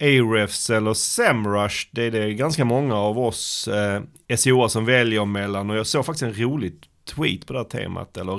Ahrefs eller SEMRush. Det är det ganska många av oss SEO som väljer mellan. Och jag såg faktiskt en rolig tweet på det här temat. Eller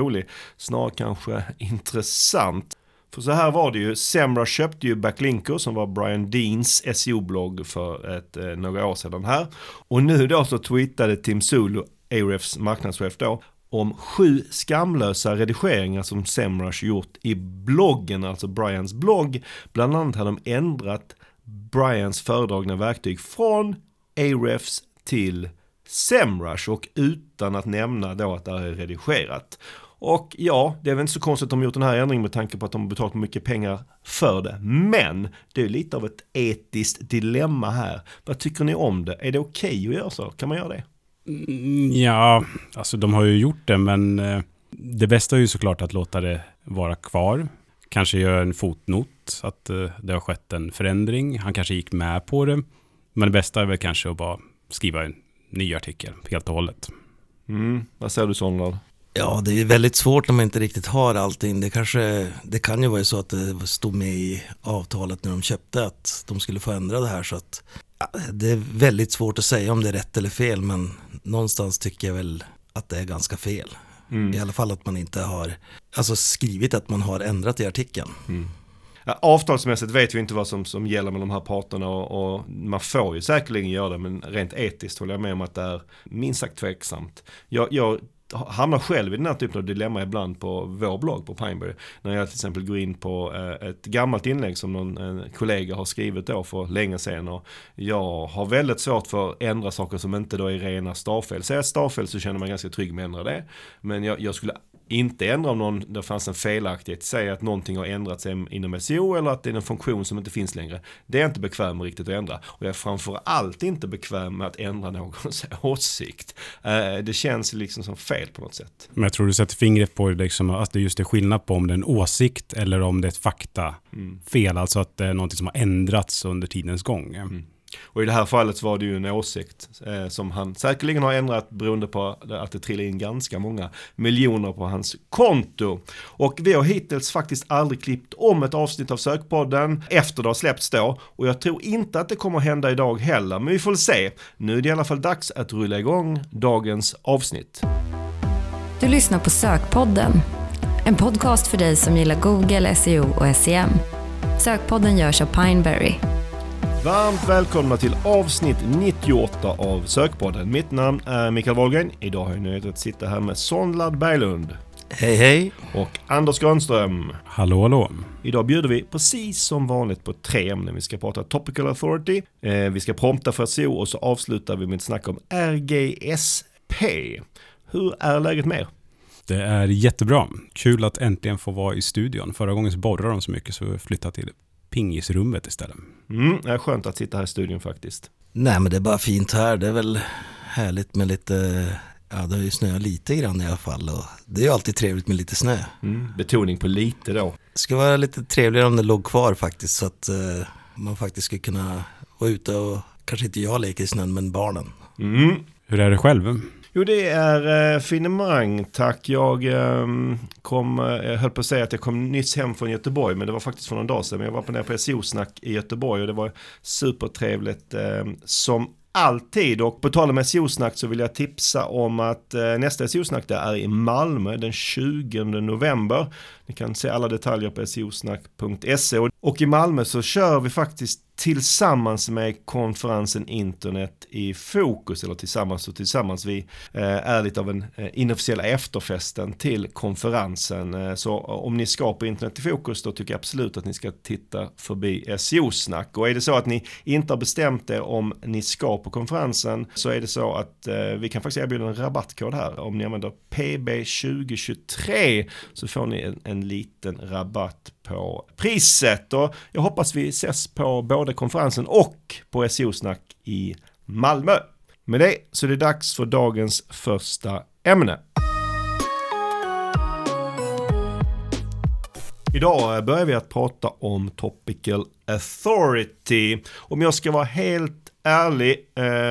rolig. Snarare kanske intressant. För så här var det ju. SEMRush köpte ju Backlinko som var Brian Deans SEO-blogg för några år sedan här. Och nu då så tweetade Tim Sulu, Ahrefs marknadschef då, om 7 skamlösa redigeringar som SEMRush gjort i bloggen, alltså Brians blogg. Bland annat hade de ändrat Brians föredragna verktyg från Ahrefs till SEMRush och utan att nämna då att det är redigerat. Och ja, det är väl inte så konstigt att de gjort den här ändringen med tanke på att de har betalat mycket pengar för det. Men det är lite av ett etiskt dilemma här. Vad tycker ni om det? Är det okej att göra så? Kan man göra det? Ja, alltså de har ju gjort det, men det bästa är ju såklart att låta det vara kvar. Kanske göra en fotnot att det har skett en förändring. Han kanske gick med på det. Men det bästa är väl kanske att bara skriva en ny artikel helt och hållet. Mm. Vad säger du, Sonlard? Ja, det är väldigt svårt om man inte riktigt har allting. Det kan ju vara så att det stod med i avtalet när de köpte att de skulle få ändra det här. Så att, ja, det är väldigt svårt att säga om det är rätt eller fel, men någonstans tycker jag väl att det är ganska fel. Mm. I alla fall att man inte har alltså skrivit att man har ändrat i artikeln. Mm. Ja, avtalsmässigt vet vi inte vad som gäller med de här parterna och man får ju säkerligen göra det, men rent etiskt håller jag med om att det är minst sagt tveksamt. Jag hamnar själv i den här typen av dilemma ibland på vår blogg på Pineberry. När jag till exempel går in på ett gammalt inlägg som någon kollega har skrivit då för länge sedan. Och jag har väldigt svårt för att ändra saker som inte då är rena stavfel. Säger jag stavfel så känner man ganska trygg med att ändra det. Men jag skulle inte ändra om det fanns en felaktighet. Säg att någonting har ändrats inom SEO eller att det är en funktion som inte finns längre. Det är inte bekväm med riktigt att ändra. Och jag är framförallt inte bekväm med att ändra någons åsikt. Det känns liksom som fel på något sätt. Men jag tror du sätter fingret på liksom, att det just är skillnad på om det är en åsikt eller om det är ett faktafel. Mm. Alltså att det är någonting som har ändrats under tidens gång. Mm. Och i det här fallet så var det ju en åsikt som han säkerligen har ändrat beroende på att det trillade in ganska många miljoner på hans konto. Och vi har hittills faktiskt aldrig klippt om ett avsnitt av Sökpodden efter det har släppts då. Och jag tror inte att det kommer hända idag heller, men vi får se. Nu är det i alla fall dags att rulla igång dagens avsnitt. Du lyssnar på Sökpodden, en podcast för dig som gillar Google, SEO och SEM. Sökpodden görs av Pineberry. Varmt välkomna till avsnitt 98 av Sökpodden. Mitt namn är Michael Wahlgren. Idag har jag nöjet att sitta här med Sonlard Berglund. Hej hej. Och Anders Granström. Hallå hallå. Idag bjuder vi precis som vanligt på 3 ämnen. Vi ska prata Topical Authority, vi ska prompta för SEO och så avslutar vi med ett snack om RGSP. Hur är läget med er? Det är jättebra. Kul att äntligen få vara i studion. Förra gången så borrade de så mycket så vi flyttade till pingisrummet istället. Det är skönt att sitta här i studion faktiskt. Nej, men det är bara fint här. Det är väl härligt med lite... Ja, det har ju snöat lite grann i alla fall. Och det är ju alltid trevligt med lite snö. Betoning på lite då. Det skulle vara lite trevligare om det låg kvar faktiskt. Så att man faktiskt skulle kunna vara ute och... Kanske inte jag leker i snön, men barnen. Mm. Hur är det själv? Jo, det är finemang, tack. Jag höll på att säga att jag kom nyss hem från Göteborg, men det var faktiskt för någon dag sedan. Men jag var på SEO-snack i Göteborg och det var supertrevligt som alltid. Och på tal om SEO-snack så vill jag tipsa om att nästa SEO-snack där är i Malmö den 20 november. Ni kan se alla detaljer på seosnack.se. Och i Malmö så kör vi faktiskt tillsammans med konferensen Internet i fokus, eller tillsammans. Vi är lite av en inofficiella efterfesten till konferensen. Så om ni ska på Internet i fokus då tycker jag absolut att ni ska titta förbi SEO-snack. Och är det så att ni inte har bestämt er om ni ska på konferensen så är det så att vi kan faktiskt erbjuda en rabattkod här. Om ni använder PB2023 så får ni en liten rabatt på priset. Och jag hoppas vi ses på både konferensen och på SEO-snack i Malmö. Med det så är det dags för dagens första ämne. Idag börjar vi att prata om Topical Authority. Om jag ska vara helt ärlig,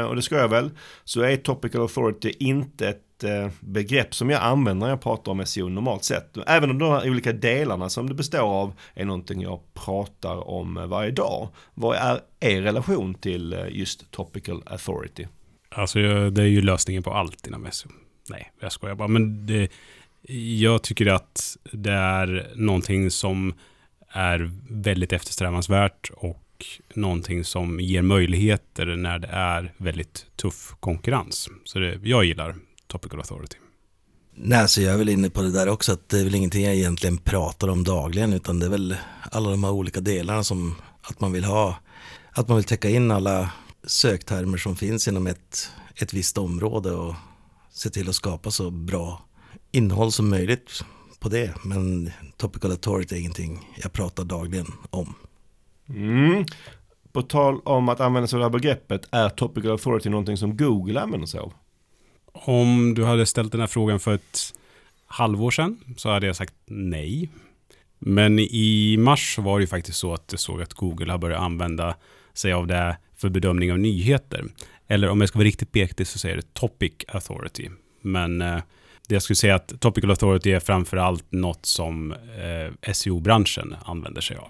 och det ska jag väl, så är Topical Authority inte ett begrepp som jag använder när jag pratar om SEO normalt sett. Även om de här olika delarna som det består av är någonting jag pratar om varje dag. Vad är er relation till just Topical Authority? Alltså det är ju lösningen på allt inom SEO. Nej, jag skojar bara. Men jag tycker att det är någonting som är väldigt eftersträvansvärt och någonting som ger möjligheter när det är väldigt tuff konkurrens. Så jag gillar Topical Authority. Nej, så jag är väl inne på det där också, att det är väl ingenting jag egentligen pratar om dagligen, utan det är väl alla de här olika delarna som att man vill ha, att man vill täcka in alla söktermer som finns inom ett visst område och se till att skapa så bra innehåll som möjligt på det. Men Topical Authority är ingenting jag pratar dagligen om. Mm. På tal om att använda sig av det här begreppet, är Topical Authority någonting som Google använder sig av? Om du hade ställt den här frågan för ett halvår sedan så hade jag sagt nej. Men i mars var det ju faktiskt så att jag såg att Google har börjat använda sig av det för bedömning av nyheter. Eller om jag ska vara riktigt petig så säger det Topic Authority. Men jag skulle säga att Topical Authority är framförallt något som SEO-branschen använder sig av.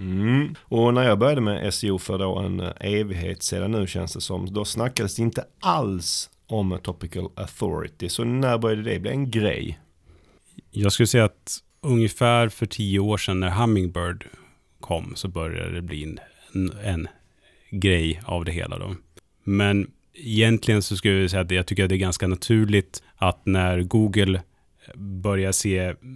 Mm. Och när jag började med SEO för då en evighet sedan nu känns det som, då snackades det inte alls om Topical Authority. Så när började det bli en grej? Jag skulle säga att ungefär för 10 år sedan när Hummingbird kom så började det bli en grej av det hela då. Men egentligen så skulle jag säga att jag tycker att det är ganska naturligt att när Google börjar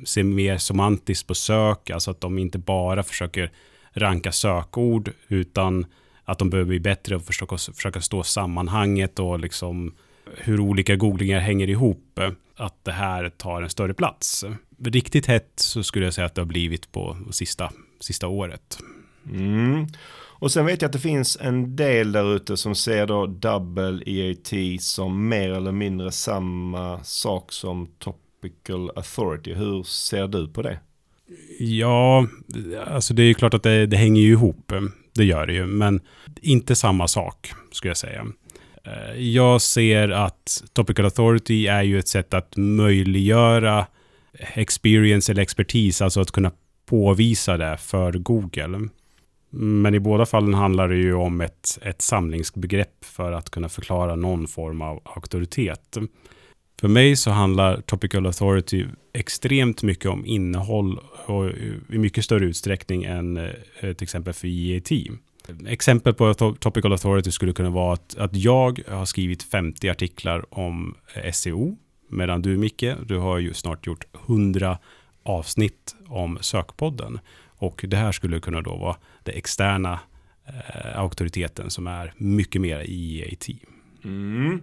se mer semantiskt på sök, alltså att de inte bara försöker ranka sökord utan att de behöver bli bättre och försöka stå sammanhanget och liksom hur olika googlingar hänger ihop, att det här tar en större plats. Riktigt hett så skulle jag säga att det har blivit på sista året. Mm. Och sen vet jag att det finns en del där ute som ser då double E-A-T som mer eller mindre samma sak som Topical Authority. Hur ser du på det? Ja, alltså det är ju klart att det hänger ju ihop. Det gör det ju, men inte samma sak skulle jag säga. Jag ser att Topical Authority är ju ett sätt att möjliggöra experience eller expertis, alltså att kunna påvisa det för Google. Men i båda fallen handlar det ju om ett samlingsbegrepp för att kunna förklara någon form av auktoritet. För mig så handlar Topical Authority extremt mycket om innehåll och i mycket större utsträckning än till exempel för E-A-T. Exempel på Topical Authority skulle kunna vara att jag har skrivit 50 artiklar om SEO, medan du, Micke, du har ju snart gjort 100 avsnitt om Sökpodden. Och det här skulle kunna då vara den externa auktoriteten som är mycket mer i E-A-T. Mm.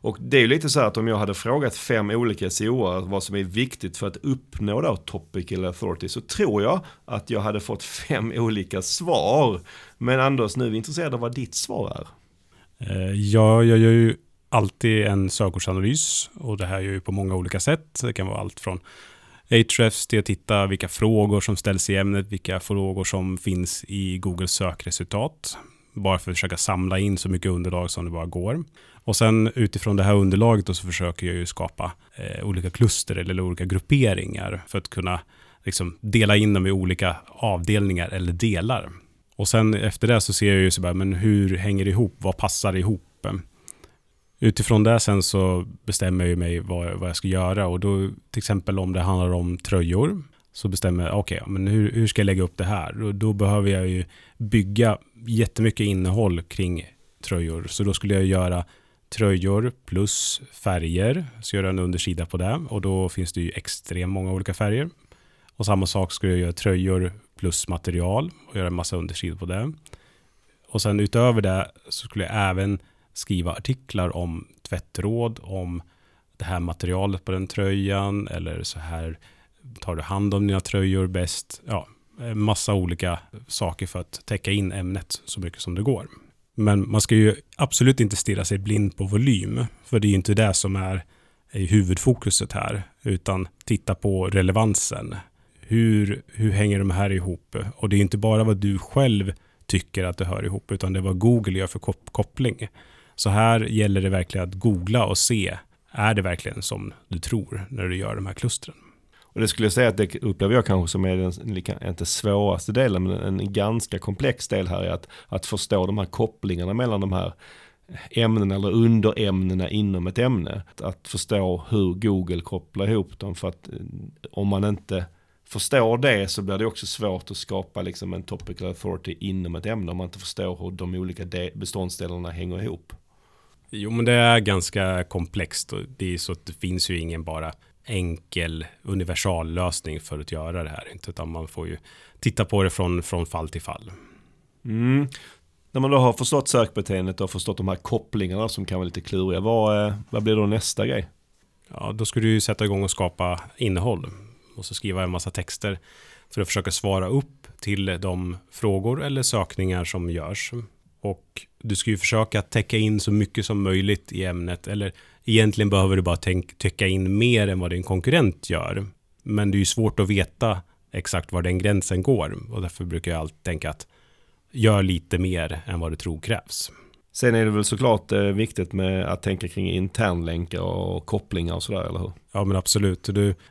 Och det är ju lite så här att om jag hade frågat 5 olika SEO-are vad som är viktigt för att uppnå då Topical Authority, så tror jag att jag hade fått 5 olika svar. Men Anders, nu är vi intresserade av vad ditt svar är. Jag gör ju alltid en sökordsanalys och det här gör ju på många olika sätt. Det kan vara allt från Ahrefs till att titta vilka frågor som ställs i ämnet, vilka frågor som finns i Googles sökresultat. Bara för att försöka samla in så mycket underlag som det bara går. Och sen utifrån det här underlaget då så försöker jag ju skapa olika kluster eller olika grupperingar för att kunna liksom dela in dem i olika avdelningar eller delar. Och sen efter det så ser jag ju så bara, men hur hänger det ihop? Vad passar ihop? Utifrån det sen så bestämmer jag mig vad jag ska göra, och då till exempel om det handlar om tröjor så bestämmer jag men hur ska jag lägga upp det här? Och då behöver jag ju bygga jättemycket innehåll kring tröjor, så då skulle jag göra tröjor plus färger, så gör jag en undersida på det och då finns det ju extremt många olika färger. Och samma sak skulle jag göra tröjor plus material och göra en massa undersidor på det. Och sen utöver det så skulle jag även skriva artiklar om tvättråd, om det här materialet på den tröjan, eller så här tar du hand om dina tröjor bäst. Ja, massa olika saker för att täcka in ämnet så mycket som det går. Men man ska ju absolut inte stirra sig blind på volym, för det är ju inte det som är huvudfokuset här, utan titta på relevansen. hur hänger de här ihop? Och det är inte bara vad du själv tycker att det hör ihop, utan det är vad Google gör för koppling. Så här gäller det verkligen att googla och se, är det verkligen som du tror när du gör de här klustren? Och det skulle jag säga att det upplever jag kanske som är den inte svåraste delen, men en ganska komplex del här är att förstå de här kopplingarna mellan de här ämnena eller underämnena inom ett ämne. Att förstå hur Google kopplar ihop dem, för att om man inte förstår det så blir det också svårt att skapa liksom en topical authority inom ett ämne om man inte förstår hur de olika beståndsdelarna hänger ihop. Jo, men det är ganska komplext och det är så att det finns ju ingen bara enkel universallösning för att göra det här, utan man får ju titta på det från fall till fall. Mm. När man då har förstått sökbeteendet och förstått de här kopplingarna som kan vara lite kluriga, vad blir då nästa grej? Ja, då ska du ju sätta igång och skapa innehåll och så skriva en massa texter för att försöka svara upp till de frågor eller sökningar som görs. Och du ska ju försöka täcka in så mycket som möjligt i ämnet, eller egentligen behöver du bara täcka in mer än vad din konkurrent gör. Men det är ju svårt att veta exakt var den gränsen går, och därför brukar jag alltid tänka att gör lite mer än vad du tror krävs. Sen är det väl såklart viktigt med att tänka kring internlänkar och kopplingar och sådär, eller hur? Ja, men absolut.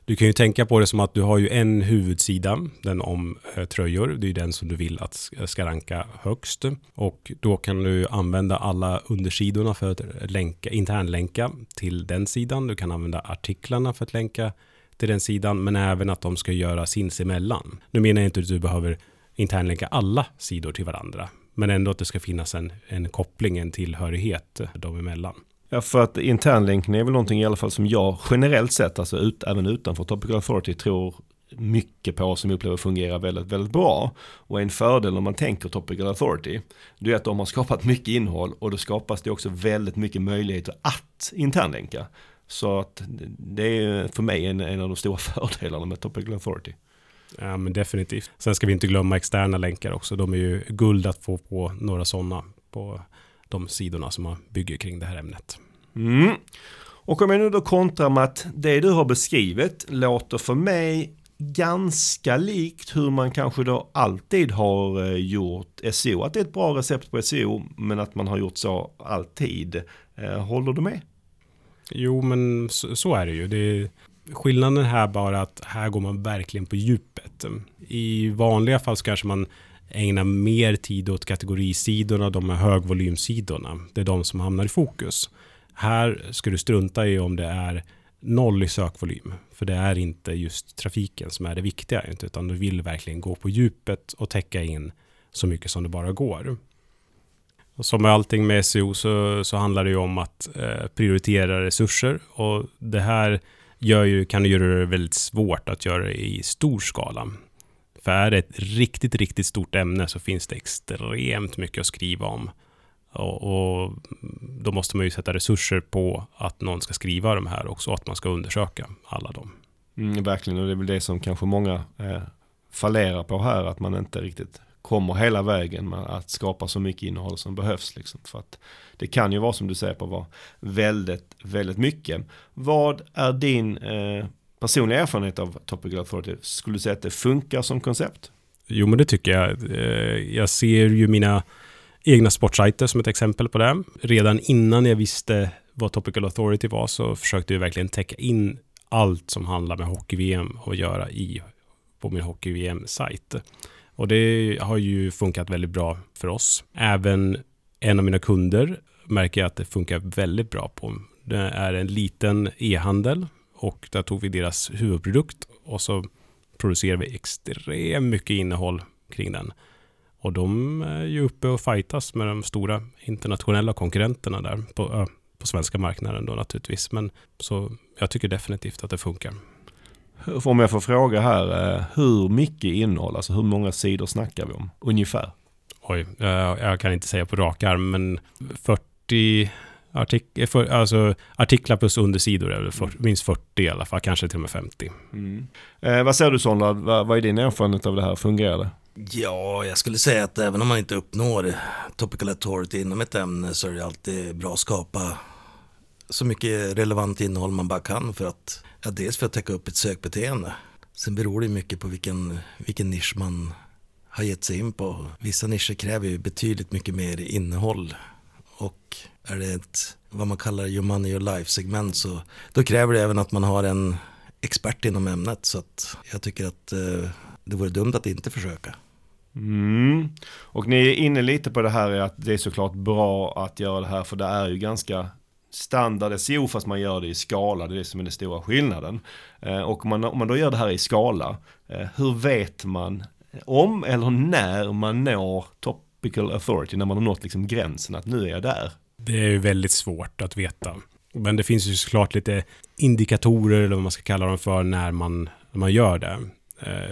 Du kan ju tänka på det som att du har ju en huvudsida, den om tröjor. Det är ju den som du vill att ska ranka högst. Och då kan du använda alla undersidorna för att internlänka till den sidan. Du kan använda artiklarna för att länka till den sidan, men även att de ska göra sinsemellan. Nu menar jag inte att du behöver internlänka alla sidor till varandra, men ändå att det ska finnas en koppling, en tillhörighet dem emellan. Ja, för att internlänkning är väl någonting i alla fall som jag generellt sett, alltså även utanför Topical Authority, tror mycket på, som jag upplever fungerar väldigt, väldigt bra. Och en fördel om man tänker Topical Authority, det är att de har skapat mycket innehåll, och då skapas det också väldigt mycket möjligheter att internlänka. Så att det är för mig en av de stora fördelarna med Topical Authority. Ja, men definitivt. Sen ska vi inte glömma externa länkar också. De är ju guld att få på några sådana på de sidorna som man bygger kring det här ämnet. Mm. Och om jag nu då kontrar med att det du har beskrivit låter för mig ganska likt hur man kanske då alltid har gjort SEO. Att det är ett bra recept på SEO, men att man har gjort så alltid. Håller du med? Jo, men så är det ju. Skillnaden här bara att här går man verkligen på djupet. I vanliga fall kanske man ägnar mer tid åt kategorisidorna, de här högvolymsidorna. Det är de som hamnar i fokus. Här ska du strunta i om det är noll i sökvolym, för det är inte just trafiken som är det viktiga, utan du vill verkligen gå på djupet och täcka in så mycket som det bara går. Och som med allting med SEO så handlar det ju om att prioritera resurser, och det här kan du göra det väldigt svårt att göra det i stor skala. För är det ett riktigt, riktigt stort ämne så finns det extremt mycket att skriva om. Och då måste man ju sätta resurser på att någon ska skriva de här också, att man ska undersöka alla dem. Mm, verkligen, och det är väl det som kanske många fallerar på här, att man inte riktigt kommer hela vägen med att skapa så mycket innehåll som behövs. Liksom, för att det kan ju vara, som du säger, på vara väldigt, väldigt mycket. Vad är din personliga erfarenhet av Topical Authority? Skulle du säga att det funkar som koncept? Jo, men det tycker jag. Jag ser ju mina egna sportsajter som ett exempel på det. Redan innan jag visste vad Topical Authority var så försökte jag verkligen täcka in allt som handlar med hockey-VM och göra på min hockey-VM-sajt. Och det har ju funkat väldigt bra för oss. Även en av mina kunder märker jag att det funkar väldigt bra på. Det är en liten e-handel, och där tog vi deras huvudprodukt och så producerar vi extremt mycket innehåll kring den. Och de är ju uppe och fightas med de stora internationella konkurrenterna där på svenska marknaden då naturligtvis. Men så jag tycker definitivt att det funkar. Om jag får fråga här, hur mycket innehåll, alltså hur många sidor snackar vi om ungefär? Oj, jag kan inte säga på rak arm, men 40 artiklar plus undersidor är minst 40 i alla fall, kanske till och med 50. Mm. Vad säger du, Sonlard? Vad är din erfarenhet av det här? Fungerar det? Ja, jag skulle säga att även om man inte uppnår Topical Authority inom ett ämne så är det alltid bra att skapa så mycket relevant innehåll man bara kan, för att dels för att täcka upp ett sökbeteende, Sen beror det mycket på vilken nisch man har gett sig in på. Vissa nischer kräver ju betydligt mycket mer innehåll. Och är det ett, vad man kallar your money, your life-segment, så då kräver det även att man har en expert inom ämnet. Så att jag tycker att det vore dumt att inte försöka. Mm. Och ni är inne lite på det här att det är såklart bra att göra det här, för det är ju ganska standard SEO fast man gör det i skala. Det är det som är den stora skillnaden. Och om man då gör det här i skala, hur vet man om eller när man når Topical Authority, när man har nått liksom gränsen att nu är jag där? Det är ju väldigt svårt att veta. Men det finns ju såklart lite indikatorer, eller vad man ska kalla dem för, när man gör det.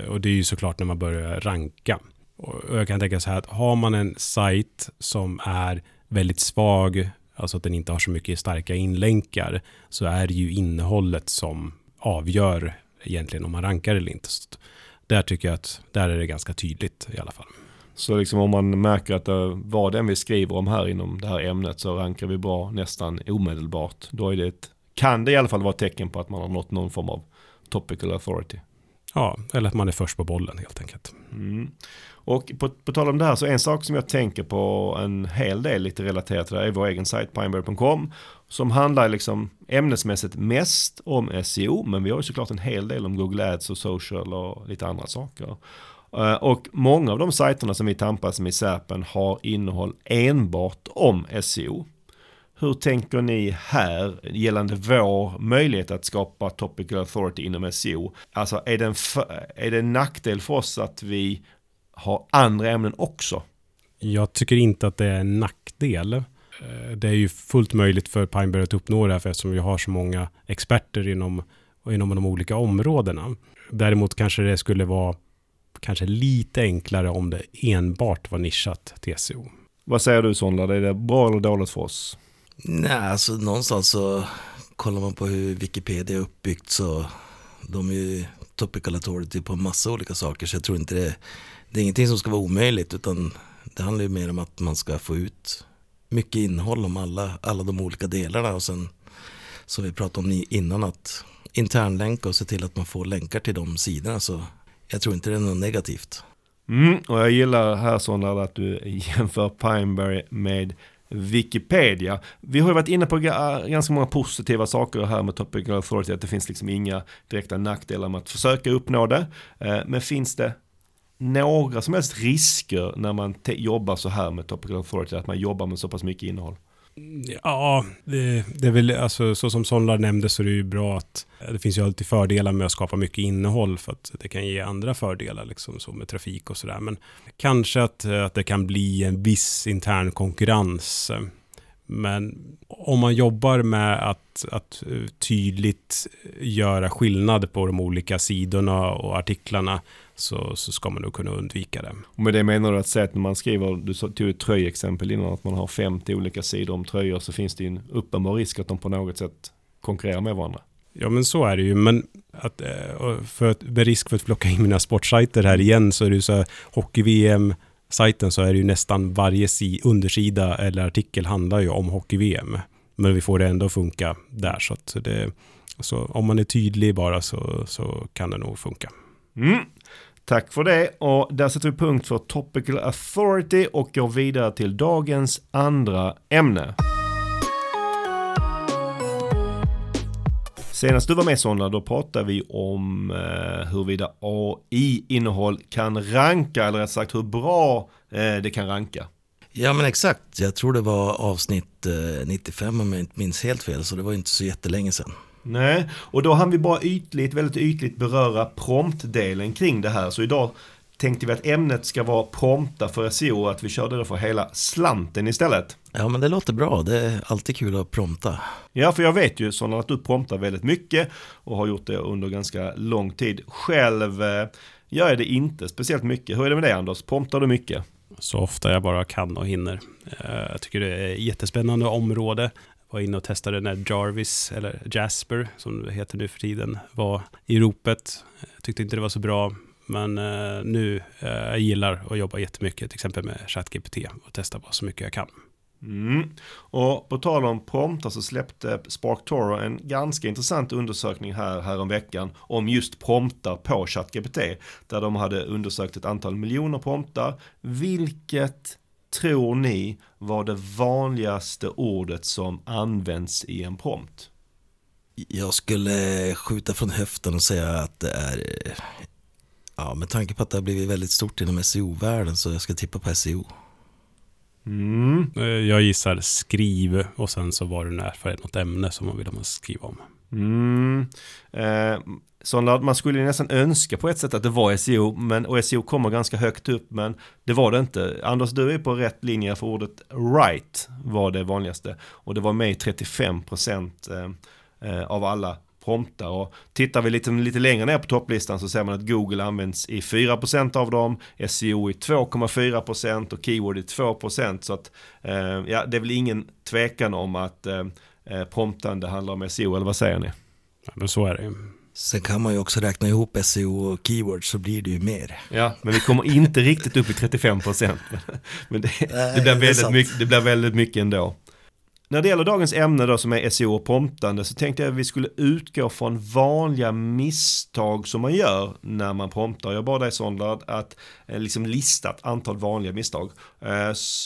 Och det är ju såklart när man börjar ranka. Och jag kan tänka så här att har man en sajt som är väldigt svag, alltså att den inte har så mycket starka inlänkar, så är det ju innehållet som avgör egentligen om man rankar eller inte. Så där tycker jag att där är det ganska tydligt i alla fall. Så liksom om man märker att vad den vi skriver om här inom det här ämnet så rankar vi bra nästan omedelbart, då är det kan det i alla fall vara ett tecken på att man har nått någon form av Topical Authority. Ja, eller att man är först på bollen helt enkelt. Mm. Och på tal om det här, så en sak som jag tänker på en hel del lite relaterat till det är vår egen sajt pineberry.com, som handlar liksom ämnesmässigt mest om SEO, men vi har ju såklart en hel del om Google Ads och social och lite andra saker. Och många av de sajterna som vi tampas med i SERPen har innehåll enbart om SEO. Hur tänker ni här gällande vår möjlighet att skapa Topical Authority inom SEO? Alltså är det en nackdel för oss att vi har andra ämnen också? Jag tycker inte att det är en nackdel. Det är ju fullt möjligt för Pineberry att uppnå det här, för eftersom vi har så många experter inom de olika områdena. Däremot kanske det skulle vara lite enklare om det enbart var nischat till SEO. Vad säger du, Sonlard? Är det bra eller dåligt för oss? Nej, alltså någonstans så kollar man på hur Wikipedia är uppbyggt, så de är ju Topical Authority på en massa olika saker, så jag tror inte det är ingenting som ska vara omöjligt, utan det handlar ju mer om att man ska få ut mycket innehåll om alla de olika delarna, och sen som vi pratade om innan, att internlänka och se till att man får länkar till de sidorna, så jag tror inte det är något negativt. Mm, och jag gillar här Sonlard att du jämför Pineberry med Wikipedia. Vi har ju varit inne på ganska många positiva saker här med Topical Authority, att det finns liksom inga direkta nackdelar med att försöka uppnå det. Men finns det några som helst risker när man jobbar så här med Topical Authority, att man jobbar med så pass mycket innehåll? Ja, det är väl, alltså, så som Sonlard nämnde, så är det ju bra att det finns ju alltid fördelar med att skapa mycket innehåll, för att det kan ge andra fördelar liksom, så med trafik och sådär. Men kanske att det kan bli en viss intern konkurrens. Men om man jobbar med att tydligt göra skillnad på de olika sidorna och artiklarna, så ska man nog kunna undvika det. Och med det menar du att säga att när man skriver, du tog ett tröjexempel innan, att man har 50 olika sidor om tröjor, så finns det en uppenbar risk att de på något sätt konkurrerar med varandra. Ja, men så är det ju, men med risk för att plocka in mina sportsajter här igen, så är det ju så här, hockey-VM sajten, så är det ju nästan varje undersida eller artikel handlar ju om hockey-VM. Men vi får det ändå funka där, så att det, så om man är tydlig bara, så kan det nog funka. Mm. Tack för det, och där sätter vi punkt för Topical Authority och går vidare till dagens andra ämne. Senast du var med, Sonlard, då pratade vi om huruvida AI-innehåll kan ranka, eller rätt sagt hur bra det kan ranka. Ja, men exakt, jag tror det var avsnitt 95 om jag inte minns helt fel, så det var inte så jättelänge sedan. Nej, och då hann vi bara väldigt ytligt beröra promptdelen kring det här. Så idag tänkte vi att ämnet ska vara prompta för SEO, att vi körde det för hela slanten istället. Ja, men det låter bra. Det är alltid kul att prompta. Ja, för jag vet ju Sonlard att du promptar väldigt mycket och har gjort det under ganska lång tid. Själv gör jag det inte speciellt mycket. Hur är det med dig, Anders? Promptar du mycket? Så ofta jag bara kan och hinner. Jag tycker det är ett jättespännande område. Var inne och testade när Jarvis, eller Jasper som det heter nu för tiden, var i ropet. Jag tyckte inte det var så bra, men nu jag gillar att jobba jättemycket till exempel med ChatGPT och testa bara så mycket jag kan. Mm. Och på tal om promptar så släppte SparkToro en ganska intressant undersökning här om veckan om just promptar på ChatGPT, där de hade undersökt ett antal miljoner promptar. Vilket tror ni var det vanligaste ordet som används i en prompt? Jag skulle skjuta från höften och säga att det är, ja, med tanke på att det har blivit väldigt stort inom SEO-världen, så jag ska tippa på SEO. Mm. Jag gissar skriv, och sen så var det närför något ämne som man ville skriva om. Mm. Sonlard, man skulle nästan önska på ett sätt att det var SEO, och SEO kommer ganska högt upp, men det var det inte. Anders, du är på rätt linje, för ordet right var det vanligaste, och det var med i 35% av alla promptar. Och tittar vi lite längre ner på topplistan så ser man att Google används i 4% av dem, SEO i 2,4% och keyword i 2%. Så att, ja, det är väl ingen tvekan om att promptande handlar om SEO, eller vad säger ni? Ja, men så är det ju. Sen kan man ju också räkna ihop SEO och keyword, så blir det ju mer. Ja, men vi kommer inte riktigt upp i 35%. Men det blir väldigt mycket ändå. När det gäller dagens ämne då, som är SEO och promptande, så tänkte jag att vi skulle utgå från vanliga misstag som man gör när man promptar. Jag bad dig, Sonlard, att liksom lista ett antal vanliga misstag.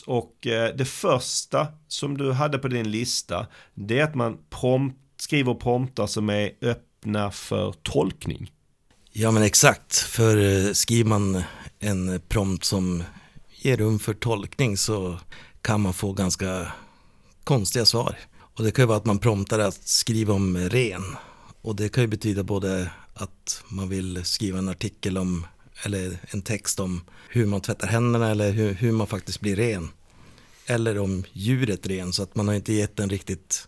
Och det första som du hade på din lista, det är att man skriver promptar som är öppna för tolkning. Ja, men exakt. För skriver man en prompt som ger rum för tolkning så kan man få ganska konstiga svar. Och det kan ju vara att man promptar att skriva om ren. Och det kan ju betyda både att man vill skriva en artikel om, eller en text om hur man tvättar händerna, eller hur man faktiskt blir ren. Eller om djuret ren, så att man har inte gett en riktigt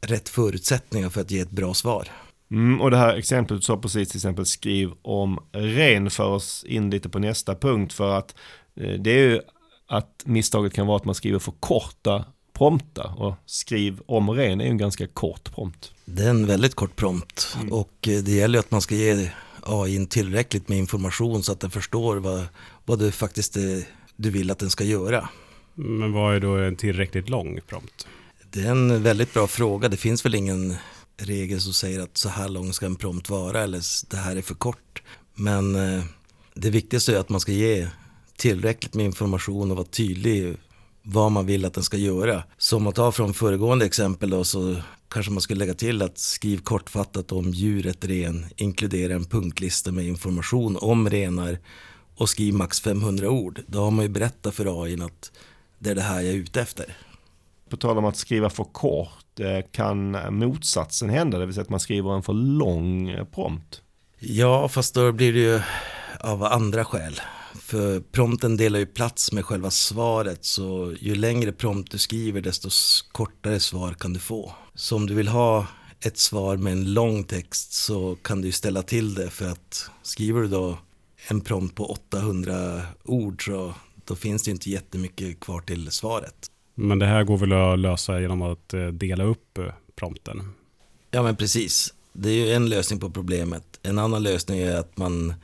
rätt förutsättningar för att ge ett bra svar. Mm, och det här exemplet så precis, till exempel skriv om ren, för oss in lite på nästa punkt, för att det är ju att misstaget kan vara att man skriver för korta prompta, och skriv om ren är ju en ganska kort prompt. Det är en väldigt kort prompt, och det gäller ju att man ska ge AI tillräckligt med information så att den förstår vad du faktiskt du vill att den ska göra. Men vad är då en tillräckligt lång prompt? Det är en väldigt bra fråga. Det finns väl ingen regel som säger att så här lång ska en prompt vara, eller det här är för kort. Men det viktigaste är att man ska ge tillräckligt med information och vara tydlig vad man vill att den ska göra. Som man tar från föregående exempel då, så kanske man skulle lägga till att skriv kortfattat om djuret ren, inkludera en punktlista med information om renar och skriv max 500 ord. Då har man ju berättat för AI att det är det här jag är ute efter. På tal om att skriva för kort, kan motsatsen hända, det vill säga att man skriver en för lång prompt? Ja, fast då blir det ju av andra skäl. För prompten delar ju plats med själva svaret, så ju längre prompt du skriver desto kortare svar kan du få. Så om du vill ha ett svar med en lång text så kan du ställa till det, för att skriver du då en prompt på 800 ord så då finns det inte jättemycket kvar till svaret. Men det här går väl att lösa genom att dela upp prompten? Ja, men precis. Det är ju en lösning på problemet. En annan lösning är att man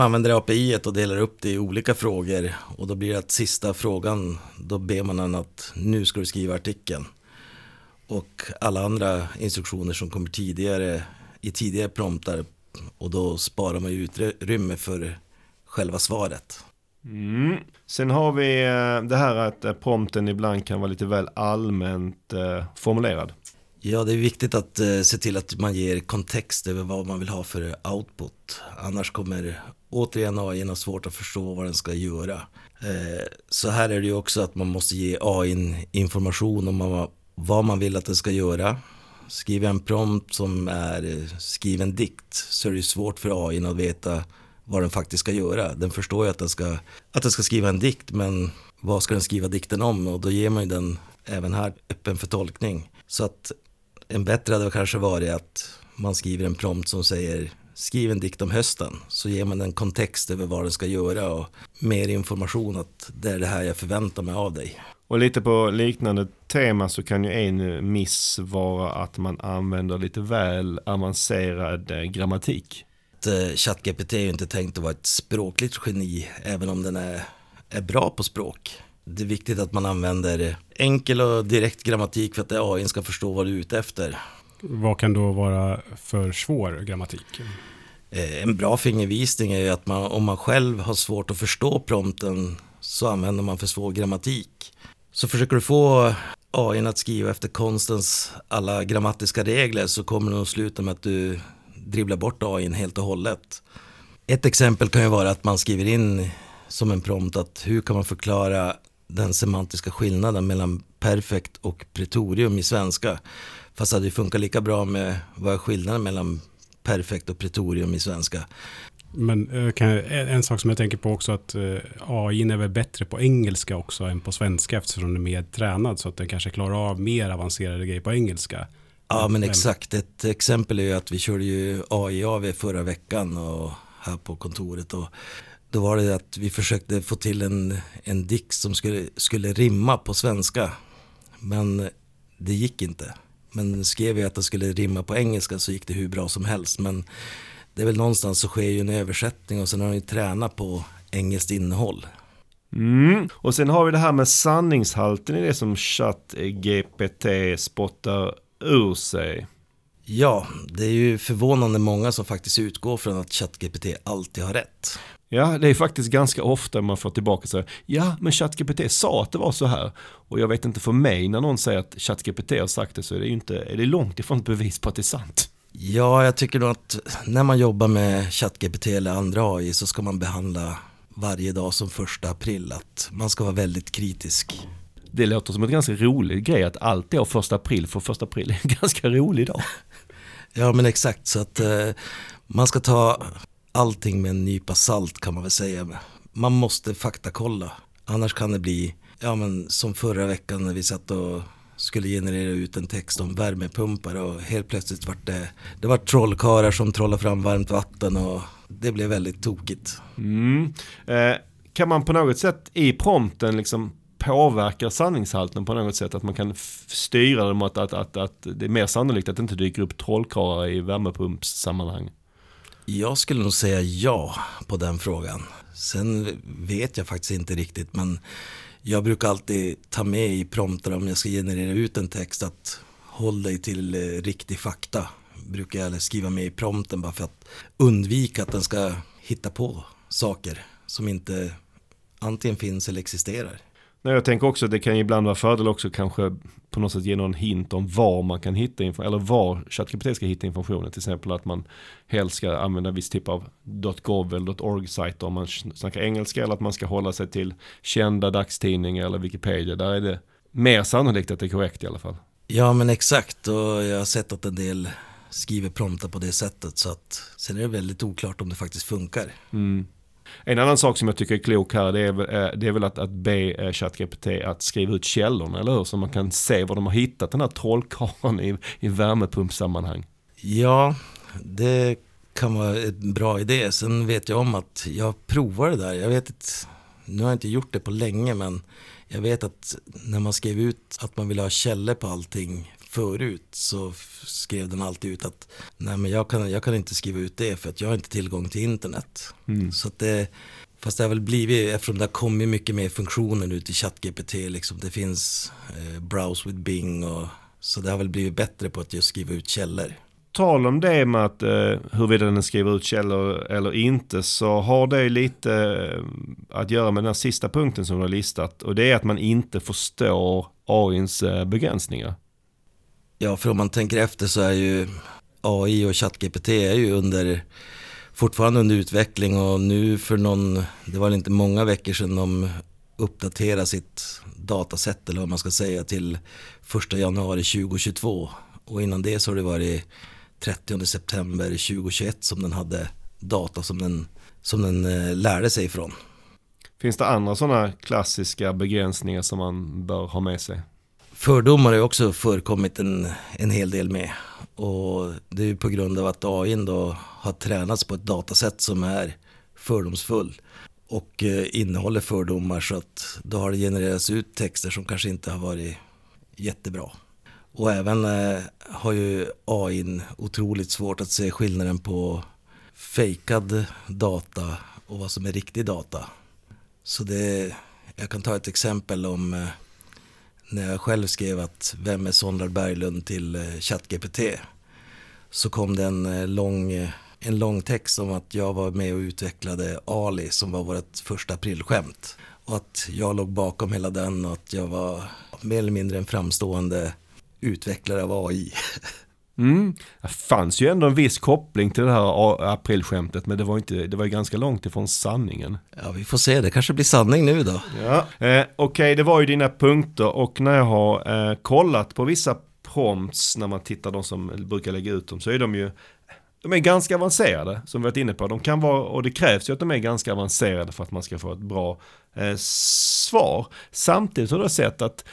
använder API-et och delar upp det i olika frågor. Och då blir det att sista frågan, då ber man den att nu ska du skriva artikeln. Och alla andra instruktioner som kommer tidigare i tidigare promptar, och då sparar man ju utrymme för själva svaret. Mm. Sen har vi det här att prompten ibland kan vara lite väl allmänt formulerad. Ja, det är viktigt att se till att man ger kontext över vad man vill ha för output. Annars kommer återigen AI ha svårt att förstå vad den ska göra. Så här är det ju också att man måste ge AI information om vad man vill att den ska göra. Skriver en prompt som är skriven dikt, så är det svårt för AI att veta vad den faktiskt ska göra. Den förstår ju att den ska skriva en dikt, men vad ska den skriva dikten om? Och då ger man ju den även här öppen för tolkning. Så att en bättre hade kanske varit att man skriver en prompt som säger skriv en dikt om hösten, så ger man en kontext över vad den ska göra och mer information att det är det här jag förväntar mig av dig. Och lite på liknande tema så kan ju en miss vara att man använder lite väl avancerad grammatik. ChatGPT är ju inte tänkt att vara ett språkligt geni, även om den är bra på språk. det är viktigt att man använder enkel och direkt grammatik för att AI ska förstå vad du är ute efter. Vad kan då vara för svår grammatik? En bra fingervisning är ju att man, om man själv har svårt att förstå prompten, så använder man för svår grammatik. Så försöker du få AI att skriva efter konstens alla grammatiska regler, så kommer det att sluta med att du dribblar bort AI helt och hållet. Ett exempel kan ju vara att man skriver in som en prompt att hur kan man förklara den semantiska skillnaden mellan perfekt och pretorium i svenska. Fast det funkar lika bra med vad är skillnaden mellan perfekt och pretorium i svenska. Men en sak som jag tänker på också, att AI är väl bättre på engelska också än på svenska, eftersom den är mer tränad, så att den kanske klarar av mer avancerade grejer på engelska. Ja, men exakt. Ett exempel är ju att vi körde ju AI-AV förra veckan och här på kontoret, och då var det att vi försökte få till en dikt som skulle rimma på svenska, men det gick inte. Men skrev jag att det skulle rimma på engelska, så gick det hur bra som helst. Men det är väl någonstans så sker ju en översättning, och sen har de ju tränat på engelskt innehåll. Mm. Och sen har vi det här med sanningshalten i det som ChatGPT spottar ur sig. Ja, det är ju förvånande många som faktiskt utgår från att ChatGPT alltid har rätt. Ja, det är faktiskt ganska ofta man får tillbaka så här, ja, men ChatGPT sa att det var så här. Och jag vet inte, för mig, när någon säger att ChatGPT har sagt det, så är det ju inte, är det långt ifrån ett bevis på att det är sant. Ja, jag tycker nog att när man jobbar med ChatGPT eller andra AI, så ska man behandla varje dag som 1 april. Att man ska vara väldigt kritisk. Det låter som en ganska rolig grej att allt är 1 april, för 1 april är en ganska rolig dag. Ja, men exakt. Så att man ska ta allting med en nypa salt, kan man väl säga. Man måste faktakolla. Annars kan det bli, ja, men som förra veckan när vi satt och skulle generera ut en text om värmepumpar, och helt plötsligt var det var trollkarlar som trollade fram varmt vatten, och det blev väldigt tokigt. Mm. Kan man på något sätt i prompten liksom påverkar sanningshalten på något sätt, att man kan styra dem att det är mer sannolikt att det inte dyker upp trollkarlar i värmepumpssammanhang? Jag skulle nog säga ja på den frågan. Sen vet jag faktiskt inte riktigt, men jag brukar alltid ta med i prompter om jag ska generera ut en text att håll dig till riktig fakta. Brukar jag skriva med i prompten bara för att undvika att den ska hitta på saker som inte antingen finns eller existerar. Nej, jag tänker också att det kan ibland vara fördel också, kanske på något sätt ge någon hint om var man kan hitta information, eller var ChatGPT ska hitta informationen. Till exempel att man helst ska använda viss typ av .gov eller .org-sajt om man snackar engelska, eller att man ska hålla sig till kända dagstidningar eller Wikipedia. Där är det mer sannolikt att det är korrekt i alla fall. Ja, men exakt, och jag har sett att en del skriver prompter på det sättet, så att sen är det väldigt oklart om det faktiskt funkar. Mm. En annan sak som jag tycker är klok här, det är väl att be ChatGPT att skriva ut källorna, eller hur? Så man kan se var de har hittat den här trollkarlen i värmepumpsammanhang. Ja, det kan vara en bra idé. Sen vet jag om att jag provar det där. Jag vet inte, nu har jag inte gjort det på länge, men jag vet att när man skrev ut att man ville ha källor på allting förut, så skrev den alltid ut att nej, men jag kan inte skriva ut det för att jag har inte tillgång till internet. Mm. Så att det, fast det har väl blivit, eftersom det har kommit mycket mer funktioner ut i ChatGPT, liksom det finns browse with Bing, och så det har väl blivit bättre på att just skriva ut källor. Tal om det med att huruvida den skriver ut källor eller inte, så har det lite att göra med den här sista punkten som du har listat, och det är att man inte förstår AI:s begränsningar. Ja, för om man tänker efter så är ju AI och ChatGPT är ju fortfarande under utveckling, och nu det var inte många veckor sedan de uppdaterade sitt dataset, eller vad man ska säga, till 1 januari 2022, och innan det så har det varit 30 september 2021 som den hade data som den lärde sig ifrån. Finns det andra sådana klassiska begränsningar som man bör ha med sig? Fördomar har också förekommit en hel del med, och det är ju på grund av att AI då har tränats på ett dataset som är fördomsfull och innehåller fördomar, så att då har det genererats ut texter som kanske inte har varit jättebra. Och även har ju AI otroligt svårt att se skillnaden på fejkad data och vad som är riktig data. Så det Jag kan ta ett exempel om när jag själv skrev att vem är Sonlard Berglund till ChatGPT, så kom det en lång text om att jag var med och utvecklade Ali som var vårt första aprilskämt. Och att jag låg bakom hela den och att jag var mer eller mindre en framstående utvecklare av AI. Mm. Det fanns ju ändå en viss koppling till det här aprilskämtet, men det var ju ganska långt ifrån sanningen. Ja, vi får se. Det kanske blir sanning nu då. Ja. Okej, det var ju dina punkter, och när jag har kollat på vissa prompts, när man tittar de som brukar lägga ut dem, så är de ju... De är ganska avancerade, som vi varit inne på. De kan vara, och det krävs ju att de är ganska avancerade för att man ska få ett bra svar. Samtidigt har jag sett att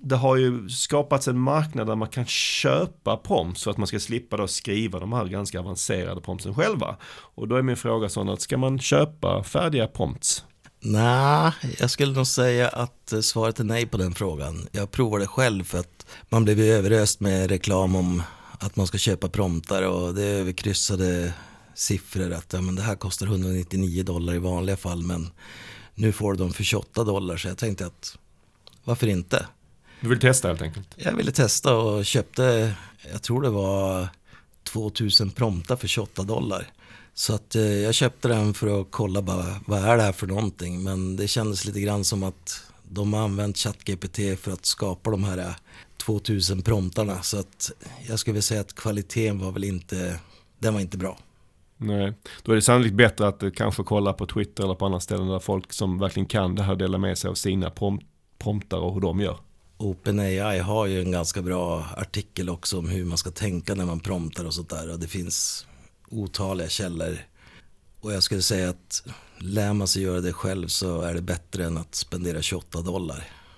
det har ju skapats en marknad där man kan köpa prompts så att man ska slippa då skriva de här ganska avancerade promptsen själva. Och då är min fråga sån att, ska man köpa färdiga prompts? Nej, jag skulle nog säga att svaret är nej på den frågan. Jag provade själv för att man blev överöst med reklam om att man ska köpa promptar, och det är överkryssade siffror att men det här kostar $199 i vanliga fall, men nu får de för $28, så jag tänkte att varför inte? Du vill testa helt enkelt? Jag ville testa och köpte, jag tror det var 2000 promptar för $28. Så att jag köpte den för att kolla bara, vad är det här för någonting? Men det kändes lite grann som att de har använt ChatGPT för att skapa de här 2000 promptarna, så att jag skulle vilja säga att kvaliteten var väl inte, den var inte bra. Nej, då är det sannolikt bättre att kanske kolla på Twitter eller på andra ställen där folk som verkligen kan det här delar med sig av sina promptar och hur de gör. OpenAI har ju en ganska bra artikel också om hur man ska tänka när man promptar och sånt där, och det finns otaliga källor, och jag skulle säga att lär man sig göra det själv så är det bättre än att spendera $28.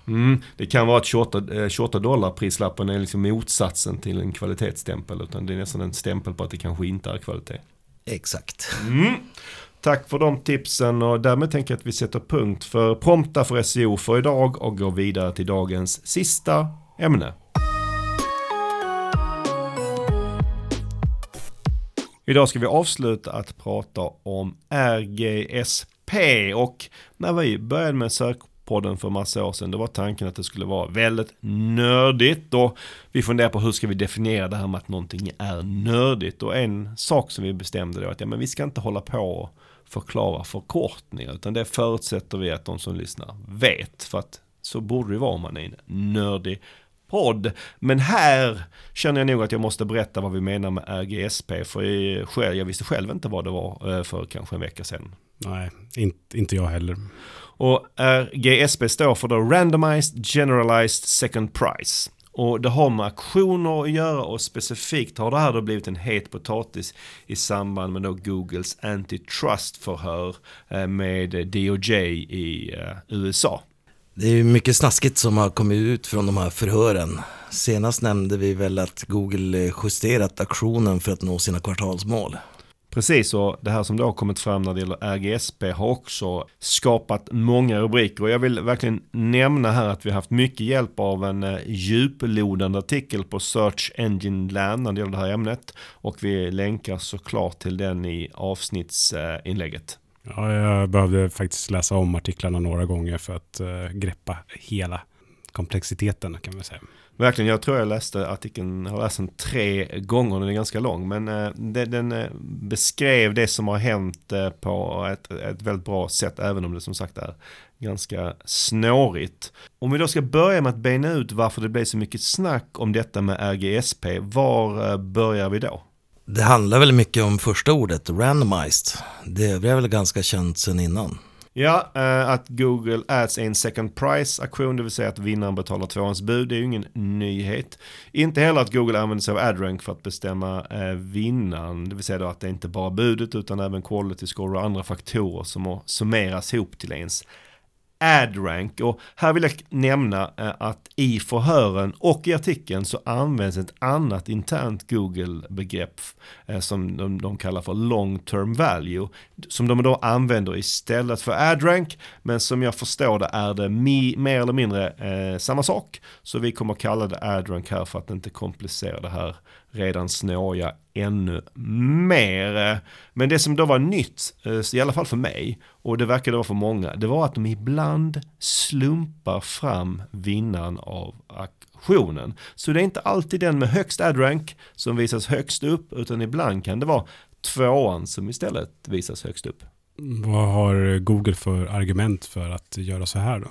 Mm, det kan vara att $28 prislappen är liksom motsatsen till en kvalitetsstämpel, utan det är nästan en stämpel på att det kanske inte är kvalitet. Exakt. Mm. Tack för de tipsen, och därmed tänker jag att vi sätter punkt för prompta för SEO för idag och går vidare till dagens sista ämne. Idag ska vi avsluta att prata om RGSP, och när vi började med Sökpodden för massa år sedan, då var tanken att det skulle vara väldigt nördigt, och vi funderar på hur ska vi definiera det här med att någonting är nördigt, och en sak som vi bestämde var att men vi ska inte hålla på och förklara förkortningar, utan det förutsätter vi att de som lyssnar vet, för att så borde det vara om man är en nördig podd. Men här känner jag nog att jag måste berätta vad vi menar med RGSP, för jag visste själv inte vad det var för kanske en vecka sedan. Nej, inte jag heller. Och RGSP står för Randomized Generalized Second-Price. Och det har med auktioner att göra, och specifikt har det här då blivit en het potatis i samband med då Googles antitrust-förhör med DOJ i USA. Det är ju mycket snaskigt som har kommit ut från de här förhören. Senast nämnde vi väl att Google justerat auktionen för att nå sina kvartalsmål. Precis, och det här som då har kommit fram när det gäller RGSP har också skapat många rubriker. Och jag vill verkligen nämna här att vi har haft mycket hjälp av en djuplodande artikel på Search Engine Land när det gäller det här ämnet. Och vi länkar såklart till den i avsnittsinlägget. Ja, jag behövde faktiskt läsa om artiklarna några gånger för att greppa hela komplexiteten, kan man säga. Verkligen, jag tror jag läste artikeln, har läst den 3 gånger, och den är ganska lång, men den beskrev det som har hänt på ett väldigt bra sätt, även om det som sagt är ganska snårigt. Om vi då ska börja med att bena ut varför det blev så mycket snack om detta med RGSP, var börjar vi då? Det handlar väl mycket om första ordet, randomized. Det övriga är väl ganska känt sedan innan. Ja, att Google Ads är en second price aktion, det vill säga att vinnaren betalar tvåans bud, det är ju ingen nyhet. Inte heller att Google använder sig av AdRank för att bestämma vinnaren, det vill säga då att det inte bara budet utan även quality score och andra faktorer som summeras ihop till ens AdRank. Och här vill jag nämna att i förhören och i artikeln så används ett annat internt Google-begrepp som de kallar för long-term value, som de då använder istället för AdRank, men som jag förstår det är det mer eller mindre samma sak. Så vi kommer kalla det AdRank här för att inte komplicera det här redan snåriga ännu mer. Men det som då var nytt, i alla fall för mig, och det verkade vara för många, det var att de ibland slumpar fram vinnaren av auktionen. Så det är inte alltid den med högst adrank som visas högst upp, utan ibland kan det vara tvåan som istället visas högst upp. Vad har Google för argument för att göra så här då?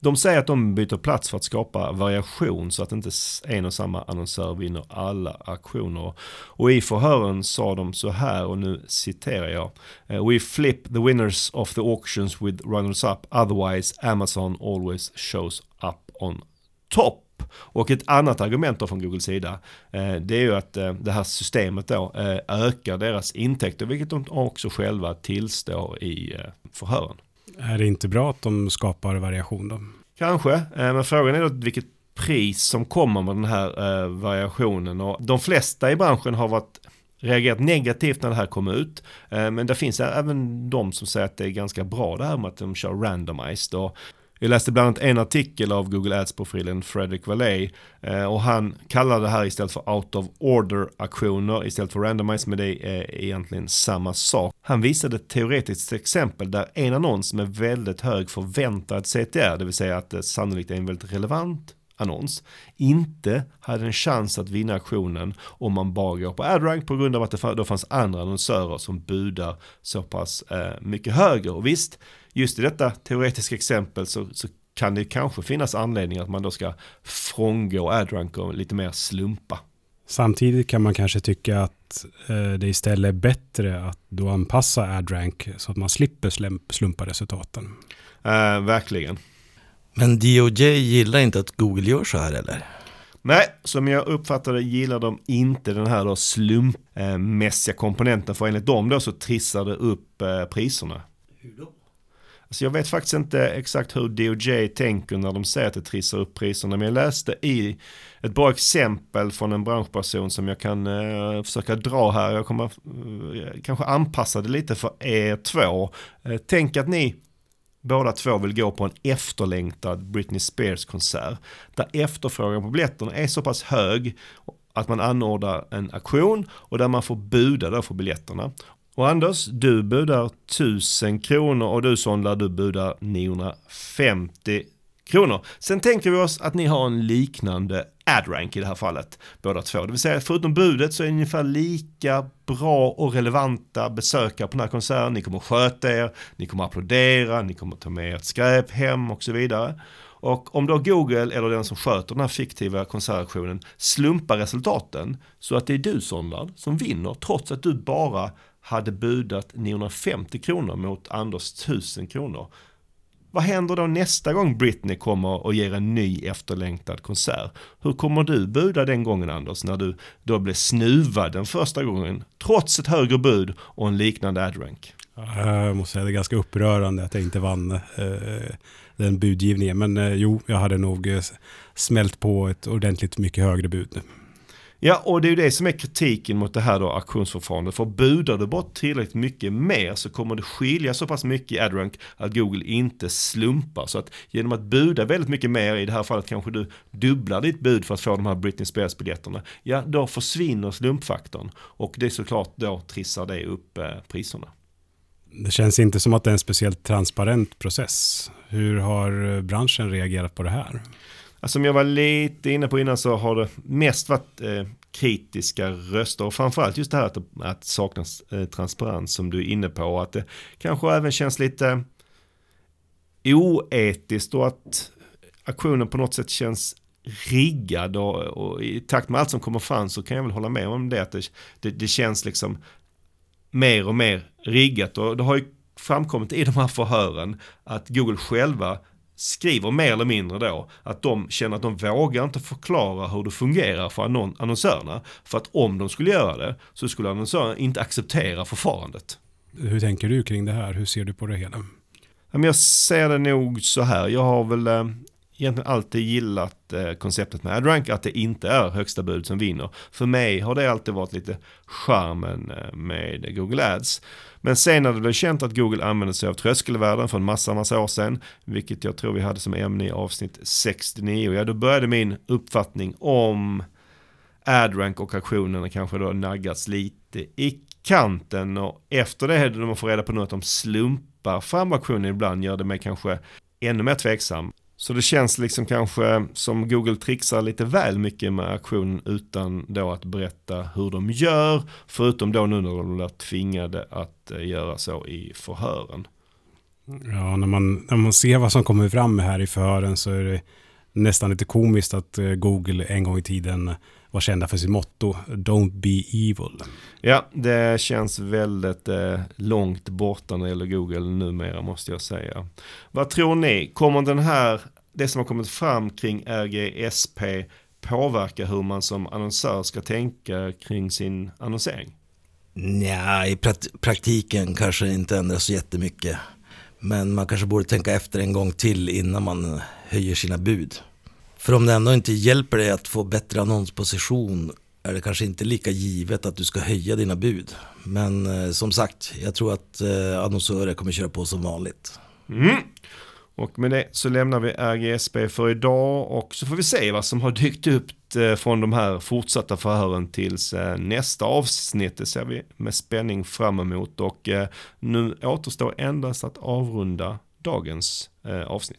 De säger att de byter plats för att skapa variation så att inte en och samma annonsör vinner alla auktioner. Och i förhören sa de så här, och nu citerar jag: "We flip the winners of the auctions with runners-up, otherwise Amazon always shows up on top." Och ett annat argument då från Googles sida, det är ju att det här systemet då ökar deras intäkter, vilket de också själva tillstår i förhören. Är det inte bra att de skapar variation då? Kanske, men frågan är då vilket pris som kommer med den här variationen. Och de flesta i branschen har reagerat negativt när det här kom ut. Men det finns även de som säger att det är ganska bra det här med att de kör randomized. Och jag läste bland annat en artikel av Google Ads-profilen Fredrik Vallee, och han kallar det här istället för out-of-order-aktioner istället för randomized, men det är egentligen samma sak. Han visade ett teoretiskt exempel där en annons med väldigt hög förväntad CTR, det vill säga att det sannolikt är en väldigt relevant annons, inte hade en chans att vinna auktionen om man bara går på AdRank på grund av att det då fanns andra annonsörer som budar så pass mycket högre. Och visst, just i detta teoretiska exempel så kan det kanske finnas anledning att man då ska frångå AdRank och lite mer slumpa. Samtidigt kan man kanske tycka att det istället är bättre att då anpassa AdRank så att man slipper slumpa resultaten. Verkligen. Men DOJ gillar inte att Google gör så här, eller? Nej, som jag uppfattade gillar de inte den här då slumpmässiga komponenten, för enligt dem då så trissar det upp priserna. Hur då? Alltså jag vet faktiskt inte exakt hur DOJ tänker när de säger att det trissar upp priserna, men jag läste i ett bra exempel från en branschperson som jag kan försöka dra här. Jag kommer kanske anpassa det lite för E2. Tänk att ni båda två vill gå på en efterlängtad Britney Spears-konsert där efterfrågan på biljetterna är så pass hög att man anordnar en auktion och där man får buda där för biljetterna. Och Anders, du budar 1 000 kronor och du Sonlard, du budar 950 kronor. Sen tänker vi oss att ni har en liknande AdRank i det här fallet, båda två. Det vill säga förutom budet så är ni ungefär lika bra och relevanta besökare på den här konserten. Ni kommer sköta er, ni kommer applådera, ni kommer ta med ert skräp hem och så vidare. Och om då Google eller den som sköter den här fiktiva konsertauktionen slumpar resultaten så att det är du Sonlard som vinner trots att du bara hade budat 950 kronor mot Anders 1000 kronor. Vad händer då nästa gång Britney kommer och ger en ny efterlängtad konsert? Hur kommer du buda den gången, Anders, när du då blev snuvad den första gången trots ett högre bud och en liknande adrank? Jag måste säga det är ganska upprörande att jag inte vann den budgivningen. Men jo, jag hade nog smält på ett ordentligt mycket högre bud. Ja, och det är ju det som är kritiken mot det här då auktionsförfarandet. För budar du bort tillräckligt mycket mer så kommer det skilja så pass mycket i AdRank att Google inte slumpar. Så att genom att buda väldigt mycket mer, i det här fallet kanske du dubblar ditt bud för att få de här Britney Spears-biljetterna, ja då försvinner slumpfaktorn. Och det är såklart då trissar det upp priserna. Det känns inte som att det är en speciellt transparent process. Hur har branschen reagerat på det här? Som jag var lite inne på innan så har det mest varit kritiska röster, och framförallt just det här att saknas transparens som du är inne på, och att det kanske även känns lite oetiskt och att auktionen på något sätt känns riggad, och i takt med allt som kommer fram så kan jag väl hålla med om det, att det känns liksom mer och mer riggat. Och det har ju framkommit i de här förhören att Google själva skriver mer eller mindre då att de känner att de vågar inte förklara hur det fungerar för annonsörerna, för att om de skulle göra det så skulle annonsörerna inte acceptera förfarandet. Hur tänker du kring det här? Hur ser du på det hela? Jag ser det nog så här. Jag har väl egentligen alltid gillat konceptet med AdRank, att det inte är högsta bud som vinner. För mig har det alltid varit lite charmen med Google Ads. Men sen när det blev känt att Google använde sig av tröskelvärden för en massa år sedan, vilket jag tror vi hade som ämne i avsnitt 69, ja, då började min uppfattning om AdRank och auktionerna kanske då naggats lite i kanten, och efter det hade de fått reda på något om slumpar fram auktioner ibland gör det mig kanske ännu mer tveksam. Så det känns liksom kanske som Google trixar lite väl mycket med auktion utan då att berätta hur de gör, förutom då nu när de blir tvingade att göra så i förhören. Ja, när man ser vad som kommer fram här i förhören så är det nästan lite komiskt att Google en gång i tiden var kända för sitt motto Don't be evil. Ja, det känns väldigt långt borta när det gäller Google numera, måste jag säga. Vad tror ni? Kommer det som har kommit fram kring RGSP påverka hur man som annonsör ska tänka kring sin annonsering? Nej, i praktiken kanske inte ändras så jättemycket. Men man kanske borde tänka efter en gång till innan man höjer sina bud. För om det ändå inte hjälper dig att få bättre annonsposition är det kanske inte lika givet att du ska höja dina bud. Men som sagt, jag tror att annonsörer kommer köra på som vanligt. Mm. Och med det så lämnar vi RGSP för idag, och så får vi se vad som har dykt upp från de här fortsatta förhören tills nästa avsnitt. Det ser vi med spänning fram emot, och nu återstår endast att avrunda dagens avsnitt.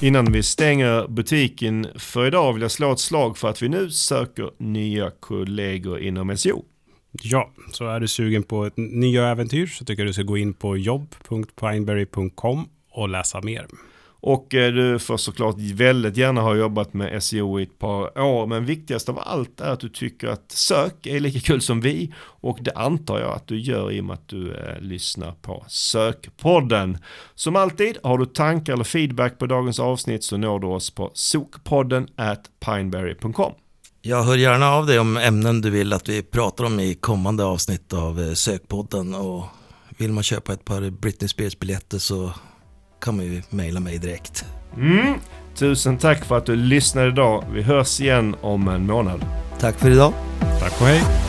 Innan vi stänger butiken för idag vill jag slå ett slag för att vi nu söker nya kollegor inom SEO. Ja, så är du sugen på ett nya äventyr så tycker jag du ska gå in på jobb.pineberry.com och läsa mer. Och du får såklart väldigt gärna ha jobbat med SEO i ett par år, men viktigast av allt är att du tycker att sök är lika kul som vi, och det antar jag att du gör i och med att du lyssnar på Sökpodden. Som alltid, har du tankar eller feedback på dagens avsnitt så når du oss på sokpodden@pineberry.com. Jag hör gärna av dig om ämnen du vill att vi pratar om i kommande avsnitt av Sökpodden, och vill man köpa ett par Britney Spears-biljetter så kan man ju mejla mig direkt. Mm. Tusen tack för att du lyssnade idag. Vi hörs igen om en månad. Tack för idag. Tack och hej.